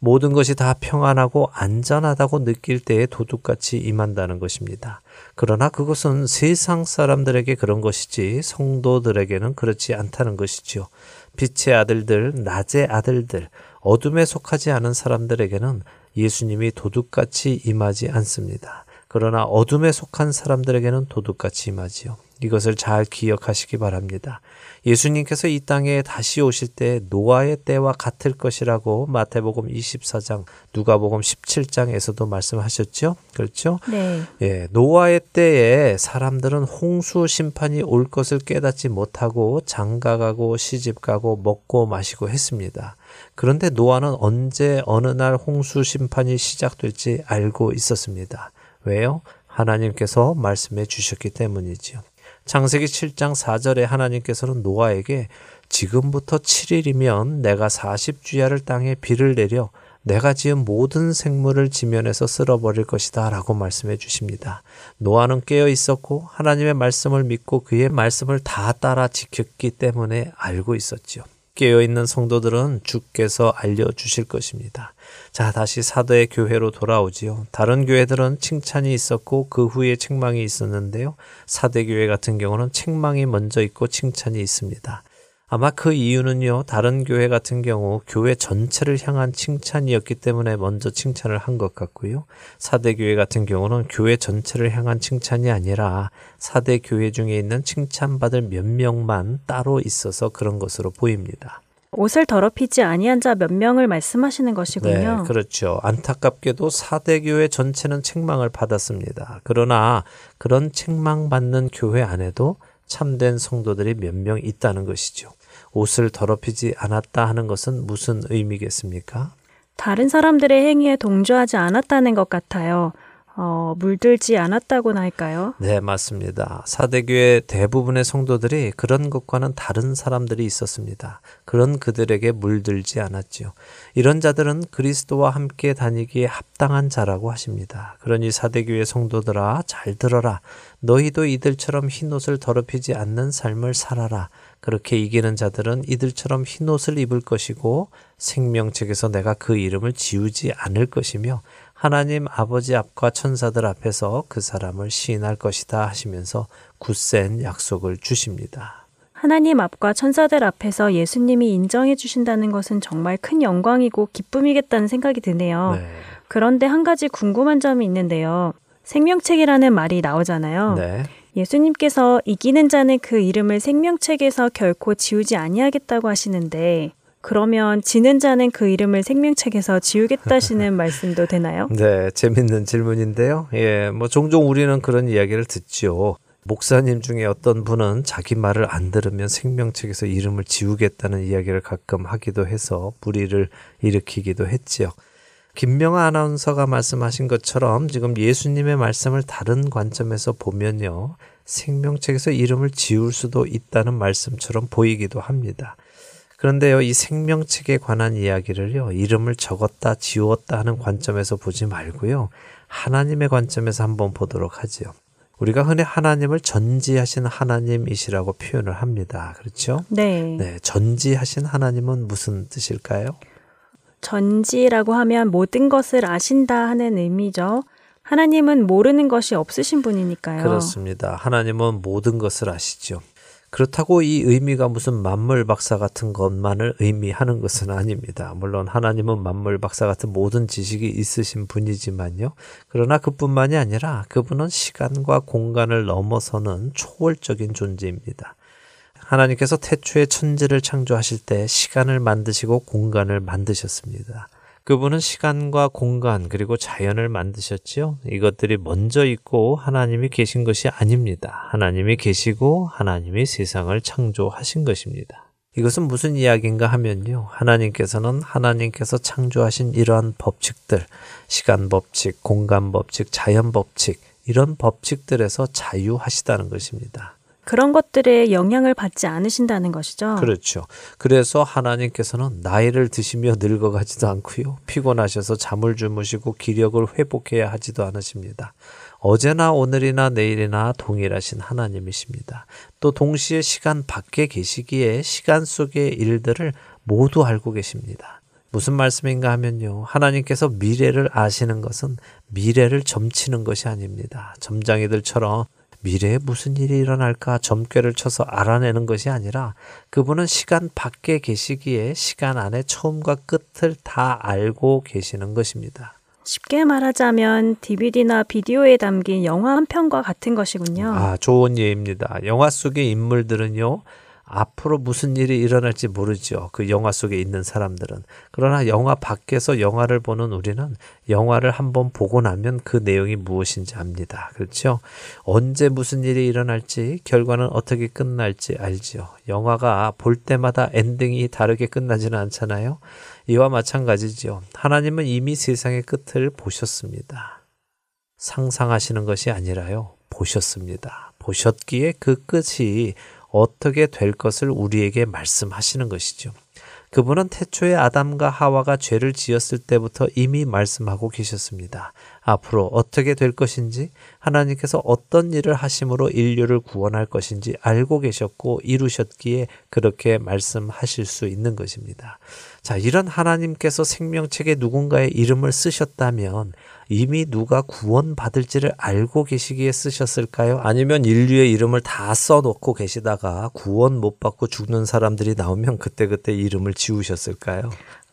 모든 것이 다 평안하고 안전하다고 느낄 때에 도둑같이 임한다는 것입니다. 그러나 그것은 세상 사람들에게 그런 것이지 성도들에게는 그렇지 않다는 것이지요. 빛의 아들들, 낮의 아들들, 어둠에 속하지 않은 사람들에게는 예수님이 도둑같이 임하지 않습니다. 그러나 어둠에 속한 사람들에게는 도둑같이 임하지요. 이것을 잘 기억하시기 바랍니다. 예수님께서 이 땅에 다시 오실 때 노아의 때와 같을 것이라고 마태복음 이십사 장, 누가복음 십칠 장에서도 말씀하셨죠? 그렇죠? 네. 예, 노아의 때에 사람들은 홍수 심판이 올 것을 깨닫지 못하고 장가가고 시집가고 먹고 마시고 했습니다. 그런데 노아는 언제 어느 날 홍수 심판이 시작될지 알고 있었습니다. 왜요? 하나님께서 말씀해 주셨기 때문이지요. 창세기 칠 장 사 절에 하나님께서는 노아에게 지금부터 칠 일이면 내가 사십 주야를 땅에 비를 내려 내가 지은 모든 생물을 지면에서 쓸어버릴 것이다 라고 말씀해 주십니다. 노아는 깨어 있었고 하나님의 말씀을 믿고 그의 말씀을 다 따라 지켰기 때문에 알고 있었지요. 깨어있는 성도들은 주께서 알려주실 것입니다. 자, 다시 사도의 교회로 돌아오지요. 다른 교회들은 칭찬이 있었고 그 후에 책망이 있었는데요. 사대교회 같은 경우는 책망이 먼저 있고 칭찬이 있습니다. 아마 그 이유는요, 다른 교회 같은 경우 교회 전체를 향한 칭찬이었기 때문에 먼저 칭찬을 한 것 같고요. 사대교회 같은 경우는 교회 전체를 향한 칭찬이 아니라 사대교회 중에 있는 칭찬받을 몇 명만 따로 있어서 그런 것으로 보입니다. 옷을 더럽히지 아니한 자 몇 명을 말씀하시는 것이군요. 네, 그렇죠. 안타깝게도 사대교회 전체는 책망을 받았습니다. 그러나 그런 책망받는 교회 안에도 참된 성도들이 몇 명 있다는 것이죠. 옷을 더럽히지 않았다 하는 것은 무슨 의미겠습니까? 다른 사람들의 행위에 동조하지 않았다는 것 같아요. 어, 물들지 않았다고나 할까요? 네, 맞습니다. 사대교회 대부분의 성도들이 그런 것과는 다른 사람들이 있었습니다. 그런 그들에게 물들지 않았지요. 이런 자들은 그리스도와 함께 다니기에 합당한 자라고 하십니다. 그러니 사대교회 성도들아, 잘 들어라. 너희도 이들처럼 흰옷을 더럽히지 않는 삶을 살아라. 그렇게 이기는 자들은 이들처럼 흰옷을 입을 것이고 생명책에서 내가 그 이름을 지우지 않을 것이며 하나님 아버지 앞과 천사들 앞에서 그 사람을 시인할 것이다 하시면서 굳센 약속을 주십니다. 하나님 앞과 천사들 앞에서 예수님이 인정해 주신다는 것은 정말 큰 영광이고 기쁨이겠다는 생각이 드네요. 네. 그런데 한 가지 궁금한 점이 있는데요. 생명책이라는 말이 나오잖아요. 네. 예수님께서 이기는 자는 그 이름을 생명책에서 결코 지우지 아니하겠다고 하시는데 그러면 지는 자는 그 이름을 생명책에서 지우겠다시는 말씀도 되나요? 네, 재밌는 질문인데요. 예, 뭐 종종 우리는 그런 이야기를 듣죠. 목사님 중에 어떤 분은 자기 말을 안 들으면 생명책에서 이름을 지우겠다는 이야기를 가끔 하기도 해서 불의를 일으키기도 했지요. 김명아 아나운서가 말씀하신 것처럼 지금 예수님의 말씀을 다른 관점에서 보면요, 생명책에서 이름을 지울 수도 있다는 말씀처럼 보이기도 합니다. 그런데요, 이 생명책에 관한 이야기를요, 이름을 적었다, 지웠다 하는 관점에서 보지 말고요, 하나님의 관점에서 한번 보도록 하지요. 우리가 흔히 하나님을 전지하신 하나님이시라고 표현을 합니다. 그렇죠? 네. 네, 전지하신 하나님은 무슨 뜻일까요? 전지라고 하면 모든 것을 아신다 하는 의미죠. 하나님은 모르는 것이 없으신 분이니까요. 그렇습니다. 하나님은 모든 것을 아시죠. 그렇다고 이 의미가 무슨 만물 박사 같은 것만을 의미하는 것은 아닙니다. 물론 하나님은 만물 박사 같은 모든 지식이 있으신 분이지만요. 그러나 그뿐만이 아니라 그분은 시간과 공간을 넘어서는 초월적인 존재입니다. 하나님께서 태초에 천지를 창조하실 때 시간을 만드시고 공간을 만드셨습니다. 그분은 시간과 공간 그리고 자연을 만드셨지요. 이것들이 먼저 있고 하나님이 계신 것이 아닙니다. 하나님이 계시고 하나님이 세상을 창조하신 것입니다. 이것은 무슨 이야기인가 하면요. 하나님께서는 하나님께서 창조하신 이러한 법칙들, 시간 법칙, 공간 법칙, 자연 법칙, 이런 법칙들에서 자유하시다는 것입니다. 그런 것들에 영향을 받지 않으신다는 것이죠. 그렇죠. 그래서 하나님께서는 나이를 드시며 늙어가지도 않고요. 피곤하셔서 잠을 주무시고 기력을 회복해야 하지도 않으십니다. 어제나 오늘이나 내일이나 동일하신 하나님이십니다. 또 동시에 시간 밖에 계시기에 시간 속의 일들을 모두 알고 계십니다. 무슨 말씀인가 하면요. 하나님께서 미래를 아시는 것은 미래를 점치는 것이 아닙니다. 점쟁이들처럼 미래에 무슨 일이 일어날까 점괘를 쳐서 알아내는 것이 아니라 그분은 시간 밖에 계시기에 시간 안에 처음과 끝을 다 알고 계시는 것입니다. 쉽게 말하자면 디비디나 비디오에 담긴 영화 한 편과 같은 것이군요. 아, 좋은 예입니다. 영화 속의 인물들은요. 앞으로 무슨 일이 일어날지 모르죠. 그 영화 속에 있는 사람들은. 그러나 영화 밖에서 영화를 보는 우리는 영화를 한번 보고 나면 그 내용이 무엇인지 압니다. 그렇죠? 언제 무슨 일이 일어날지 결과는 어떻게 끝날지 알죠. 영화가 볼 때마다 엔딩이 다르게 끝나지는 않잖아요. 이와 마찬가지죠. 하나님은 이미 세상의 끝을 보셨습니다. 상상하시는 것이 아니라요. 보셨습니다. 보셨기에 그 끝이 어떻게 될 것을 우리에게 말씀하시는 것이죠. 그분은 태초에 아담과 하와가 죄를 지었을 때부터 이미 말씀하고 계셨습니다. 앞으로 어떻게 될 것인지, 하나님께서 어떤 일을 하심으로 인류를 구원할 것인지 알고 계셨고 이루셨기에 그렇게 말씀하실 수 있는 것입니다. 자, 이런 하나님께서 생명책에 누군가의 이름을 쓰셨다면 이미 누가 구원받을지를 알고 계시기에 쓰셨을까요? 아니면 인류의 이름을 다 써놓고 계시다가 구원 못 받고 죽는 사람들이 나오면 그때그때 이름을 지우셨을까요?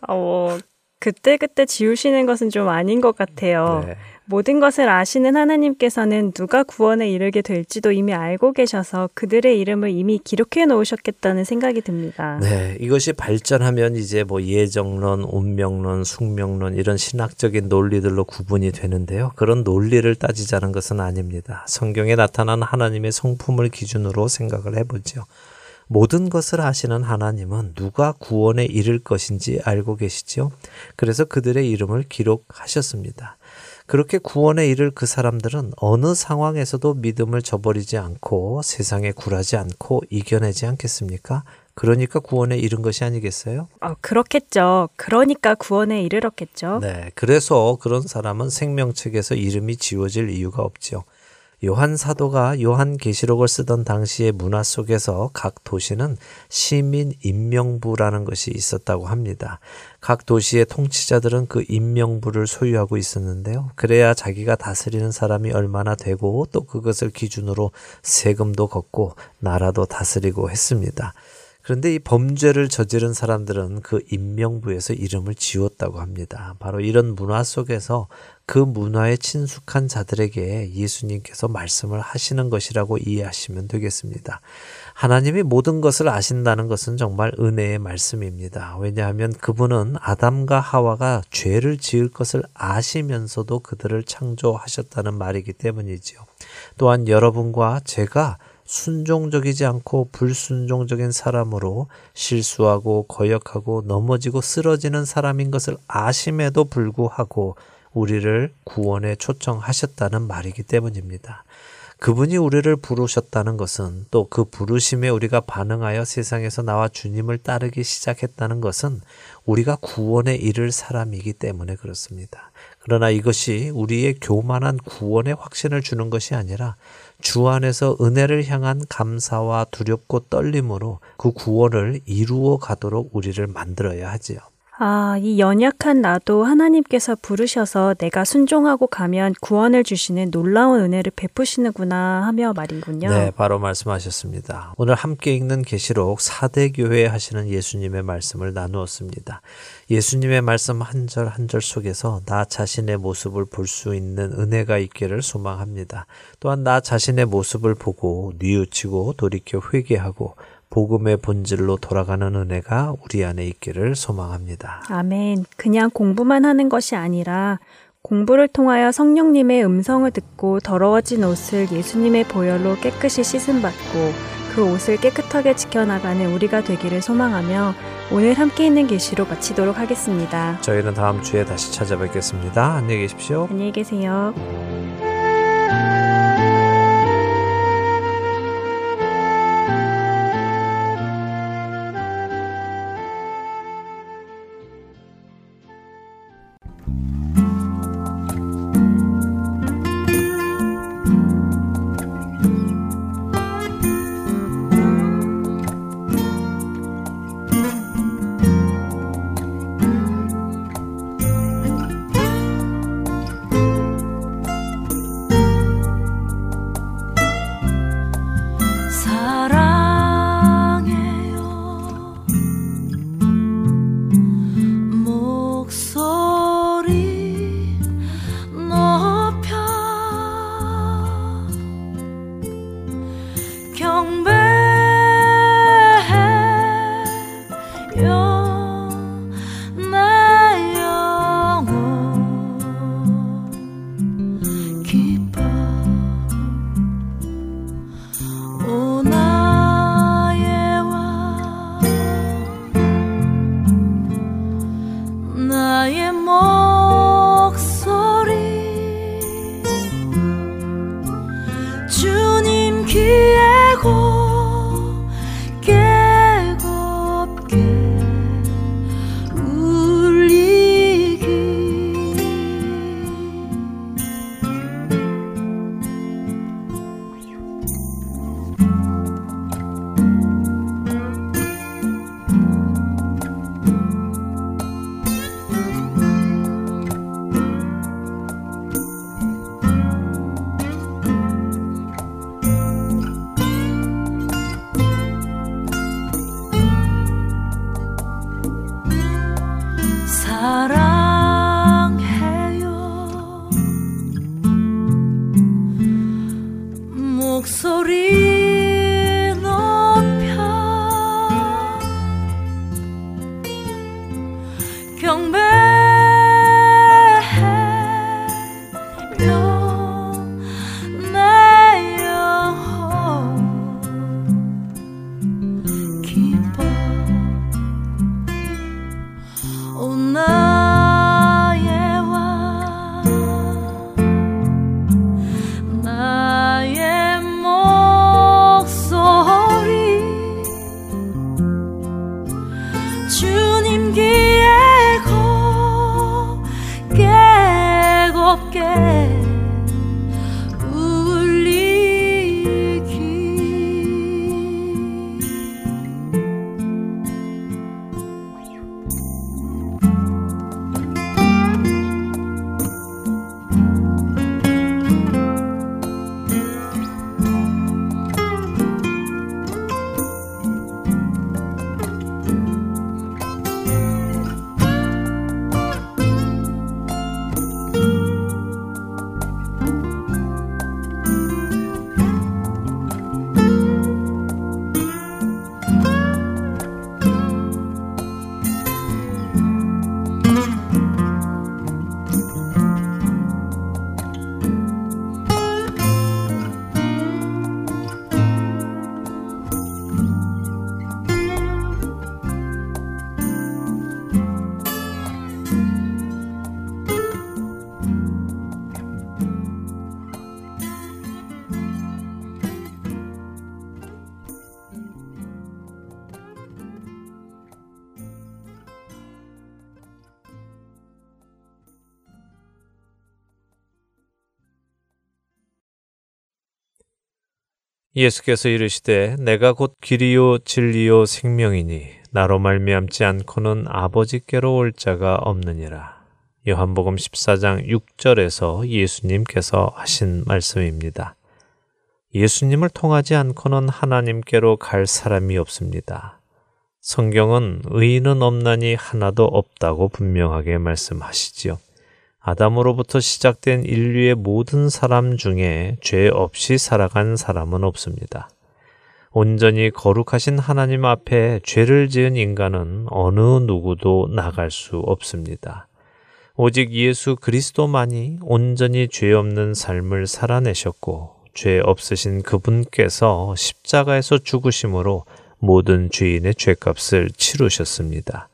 어, 그때그때 지우시는 것은 좀 아닌 것 같아요. 네. 모든 것을 아시는 하나님께서는 누가 구원에 이르게 될지도 이미 알고 계셔서 그들의 이름을 이미 기록해 놓으셨겠다는 생각이 듭니다. 네, 이것이 발전하면 이제 뭐 예정론, 운명론, 숙명론 이런 신학적인 논리들로 구분이 되는데요. 그런 논리를 따지자는 것은 아닙니다. 성경에 나타난 하나님의 성품을 기준으로 생각을 해보죠. 모든 것을 아시는 하나님은 누가 구원에 이를 것인지 알고 계시죠. 그래서 그들의 이름을 기록하셨습니다. 그렇게 구원에 이를 그 사람들은 어느 상황에서도 믿음을 저버리지 않고 세상에 굴하지 않고 이겨내지 않겠습니까? 그러니까 구원에 이른 것이 아니겠어요? 어, 그렇겠죠. 그러니까 구원에 이르렀겠죠. 네, 그래서 그런 사람은 생명책에서 이름이 지워질 이유가 없죠. 요한 사도가 요한계시록을 쓰던 당시의 문화 속에서 각 도시는 시민인명부라는 것이 있었다고 합니다. 각 도시의 통치자들은 그 인명부를 소유하고 있었는데요. 그래야 자기가 다스리는 사람이 얼마나 되고 또 그것을 기준으로 세금도 걷고 나라도 다스리고 했습니다. 그런데 이 범죄를 저지른 사람들은 그 인명부에서 이름을 지웠다고 합니다. 바로 이런 문화 속에서 그 문화에 친숙한 자들에게 예수님께서 말씀을 하시는 것이라고 이해하시면 되겠습니다. 하나님이 모든 것을 아신다는 것은 정말 은혜의 말씀입니다. 왜냐하면 그분은 아담과 하와가 죄를 지을 것을 아시면서도 그들을 창조하셨다는 말이기 때문이지요. 또한 여러분과 제가 순종적이지 않고 불순종적인 사람으로 실수하고 거역하고 넘어지고 쓰러지는 사람인 것을 아심에도 불구하고 우리를 구원에 초청하셨다는 말이기 때문입니다. 그분이 우리를 부르셨다는 것은 또 그 부르심에 우리가 반응하여 세상에서 나와 주님을 따르기 시작했다는 것은 우리가 구원에 이를 사람이기 때문에 그렇습니다. 그러나 이것이 우리의 교만한 구원의 확신을 주는 것이 아니라 주 안에서 은혜를 향한 감사와 두렵고 떨림으로 그 구원을 이루어 가도록 우리를 만들어야 하지요. 아, 이 연약한 나도 하나님께서 부르셔서 내가 순종하고 가면 구원을 주시는 놀라운 은혜를 베푸시는구나 하며 말이군요. 네, 바로 말씀하셨습니다. 오늘 함께 읽는 계시록 사대 교회에 하시는 예수님의 말씀을 나누었습니다. 예수님의 말씀 한 절 한 절 속에서 나 자신의 모습을 볼 수 있는 은혜가 있기를 소망합니다. 또한 나 자신의 모습을 보고 뉘우치고 돌이켜 회개하고 복음의 본질로 돌아가는 은혜가 우리 안에 있기를 소망합니다. 아멘. 그냥 공부만 하는 것이 아니라 공부를 통하여 성령님의 음성을 듣고 더러워진 옷을 예수님의 보혈로 깨끗이 씻음받고 그 옷을 깨끗하게 지켜나가는 우리가 되기를 소망하며 오늘 함께 있는 계시로 마치도록 하겠습니다. 저희는 다음 주에 다시 찾아뵙겠습니다. 안녕히 계십시오. 안녕히 계세요. 예수께서 이르시되 내가 곧 길이요 진리요 생명이니 나로 말미암지 않고는 아버지께로 올 자가 없느니라. 요한복음 십사 장 육 절에서 예수님께서 하신 말씀입니다. 예수님을 통하지 않고는 하나님께로 갈 사람이 없습니다. 성경은 의인은 없나니 하나도 없다고 분명하게 말씀하시지요. 아담으로부터 시작된 인류의 모든 사람 중에 죄 없이 살아간 사람은 없습니다. 온전히 거룩하신 하나님 앞에 죄를 지은 인간은 어느 누구도 나갈 수 없습니다. 오직 예수 그리스도만이 온전히 죄 없는 삶을 살아내셨고 죄 없으신 그분께서 십자가에서 죽으심으로 모든 죄인의 죄값을 치루셨습니다.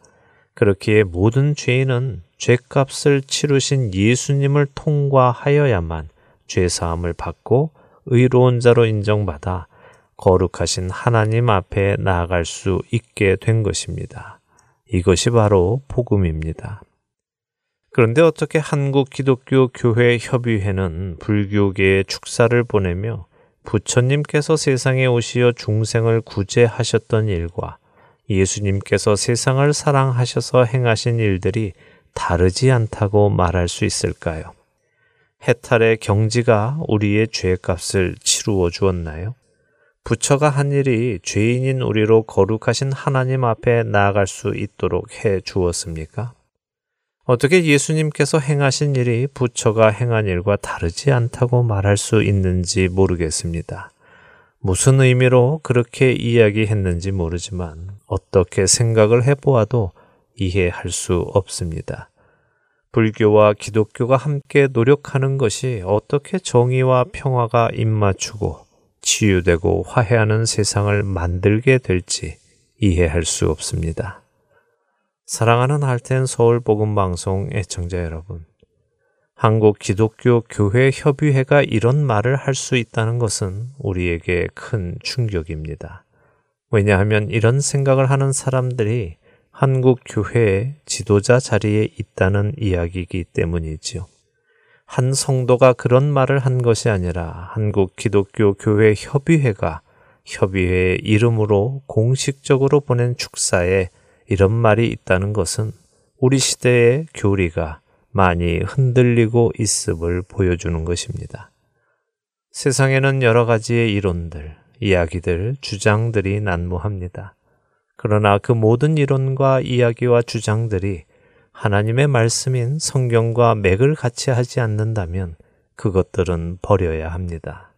그렇기에 모든 죄인은 죄값을 치루신 예수님을 통과하여야만 죄사함을 받고 의로운 자로 인정받아 거룩하신 하나님 앞에 나아갈 수 있게 된 것입니다. 이것이 바로 복음입니다. 그런데 어떻게 한국 기독교 교회 협의회는 불교계에 축사를 보내며 부처님께서 세상에 오시어 중생을 구제하셨던 일과 예수님께서 세상을 사랑하셔서 행하신 일들이 다르지 않다고 말할 수 있을까요? 해탈의 경지가 우리의 죄값을 치루어 주었나요? 부처가 한 일이 죄인인 우리로 거룩하신 하나님 앞에 나아갈 수 있도록 해 주었습니까? 어떻게 예수님께서 행하신 일이 부처가 행한 일과 다르지 않다고 말할 수 있는지 모르겠습니다. 무슨 의미로 그렇게 이야기했는지 모르지만 어떻게 생각을 해보아도 이해할 수 없습니다. 불교와 기독교가 함께 노력하는 것이 어떻게 정의와 평화가 입맞추고 치유되고 화해하는 세상을 만들게 될지 이해할 수 없습니다. 사랑하는 할텐 서울 복음방송 애청자 여러분, 한국 기독교 교회 협의회가 이런 말을 할 수 있다는 것은 우리에게 큰 충격입니다. 왜냐하면 이런 생각을 하는 사람들이 한국 교회의 지도자 자리에 있다는 이야기이기 때문이지요. 한 성도가 그런 말을 한 것이 아니라 한국 기독교 교회 협의회가 협의회의 이름으로 공식적으로 보낸 축사에 이런 말이 있다는 것은 우리 시대의 교리가 많이 흔들리고 있음을 보여주는 것입니다. 세상에는 여러 가지의 이론들, 이야기들, 주장들이 난무합니다. 그러나 그 모든 이론과 이야기와 주장들이 하나님의 말씀인 성경과 맥을 같이 하지 않는다면 그것들은 버려야 합니다.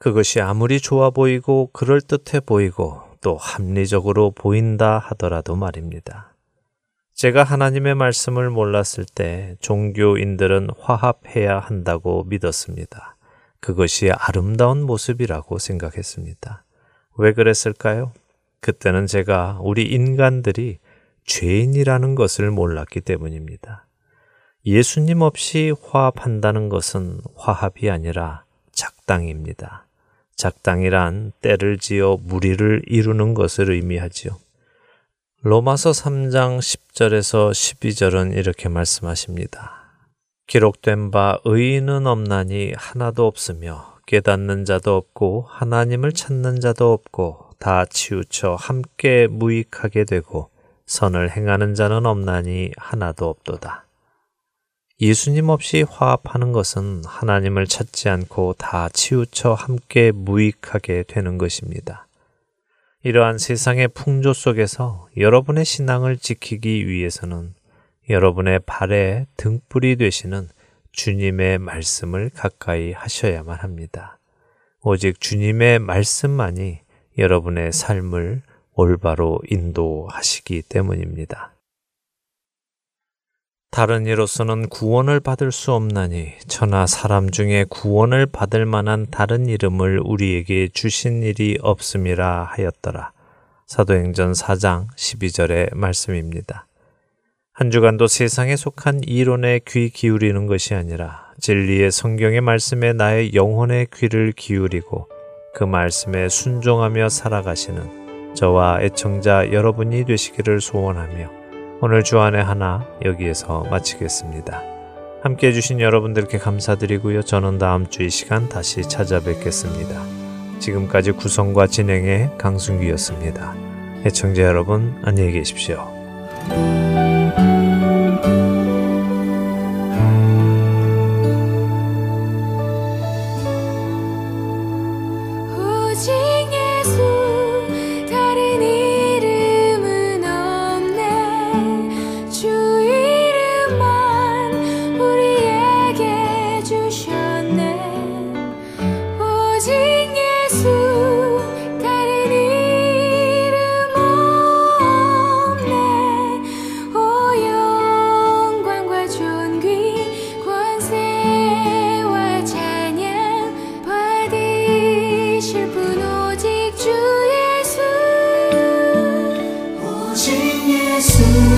그것이 아무리 좋아 보이고 그럴듯해 보이고 또 합리적으로 보인다 하더라도 말입니다. 제가 하나님의 말씀을 몰랐을 때 종교인들은 화합해야 한다고 믿었습니다. 그것이 아름다운 모습이라고 생각했습니다. 왜 그랬을까요? 그때는 제가 우리 인간들이 죄인이라는 것을 몰랐기 때문입니다. 예수님 없이 화합한다는 것은 화합이 아니라 작당입니다. 작당이란 때를 지어 무리를 이루는 것을 의미하지요. 로마서 삼 장 십 절에서 십이 절은 이렇게 말씀하십니다. 기록된 바 의인은 없나니 하나도 없으며 깨닫는 자도 없고 하나님을 찾는 자도 없고 다 치우쳐 함께 무익하게 되고 선을 행하는 자는 없나니 하나도 없도다. 예수님 없이 화합하는 것은 하나님을 찾지 않고 다 치우쳐 함께 무익하게 되는 것입니다. 이러한 세상의 풍조 속에서 여러분의 신앙을 지키기 위해서는 여러분의 발에 등불이 되시는 주님의 말씀을 가까이 하셔야만 합니다. 오직 주님의 말씀만이 여러분의 삶을 올바로 인도하시기 때문입니다. 다른 이로서는 구원을 받을 수 없나니 천하 사람 중에 구원을 받을 만한 다른 이름을 우리에게 주신 일이 없음이라 하였더라. 사도행전 사 장 십이 절의 말씀입니다. 한 주간도 세상에 속한 이론에 귀 기울이는 것이 아니라 진리의 성경의 말씀에 나의 영혼의 귀를 기울이고 그 말씀에 순종하며 살아가시는 저와 애청자 여러분이 되시기를 소원하며 오늘 주안의 하나 여기에서 마치겠습니다. 함께해 주신 여러분들께 감사드리고요. 저는 다음 주 이 시간 다시 찾아뵙겠습니다. 지금까지 구성과 진행의 강승규였습니다. 애청자 여러분, 안녕히 계십시오. 예수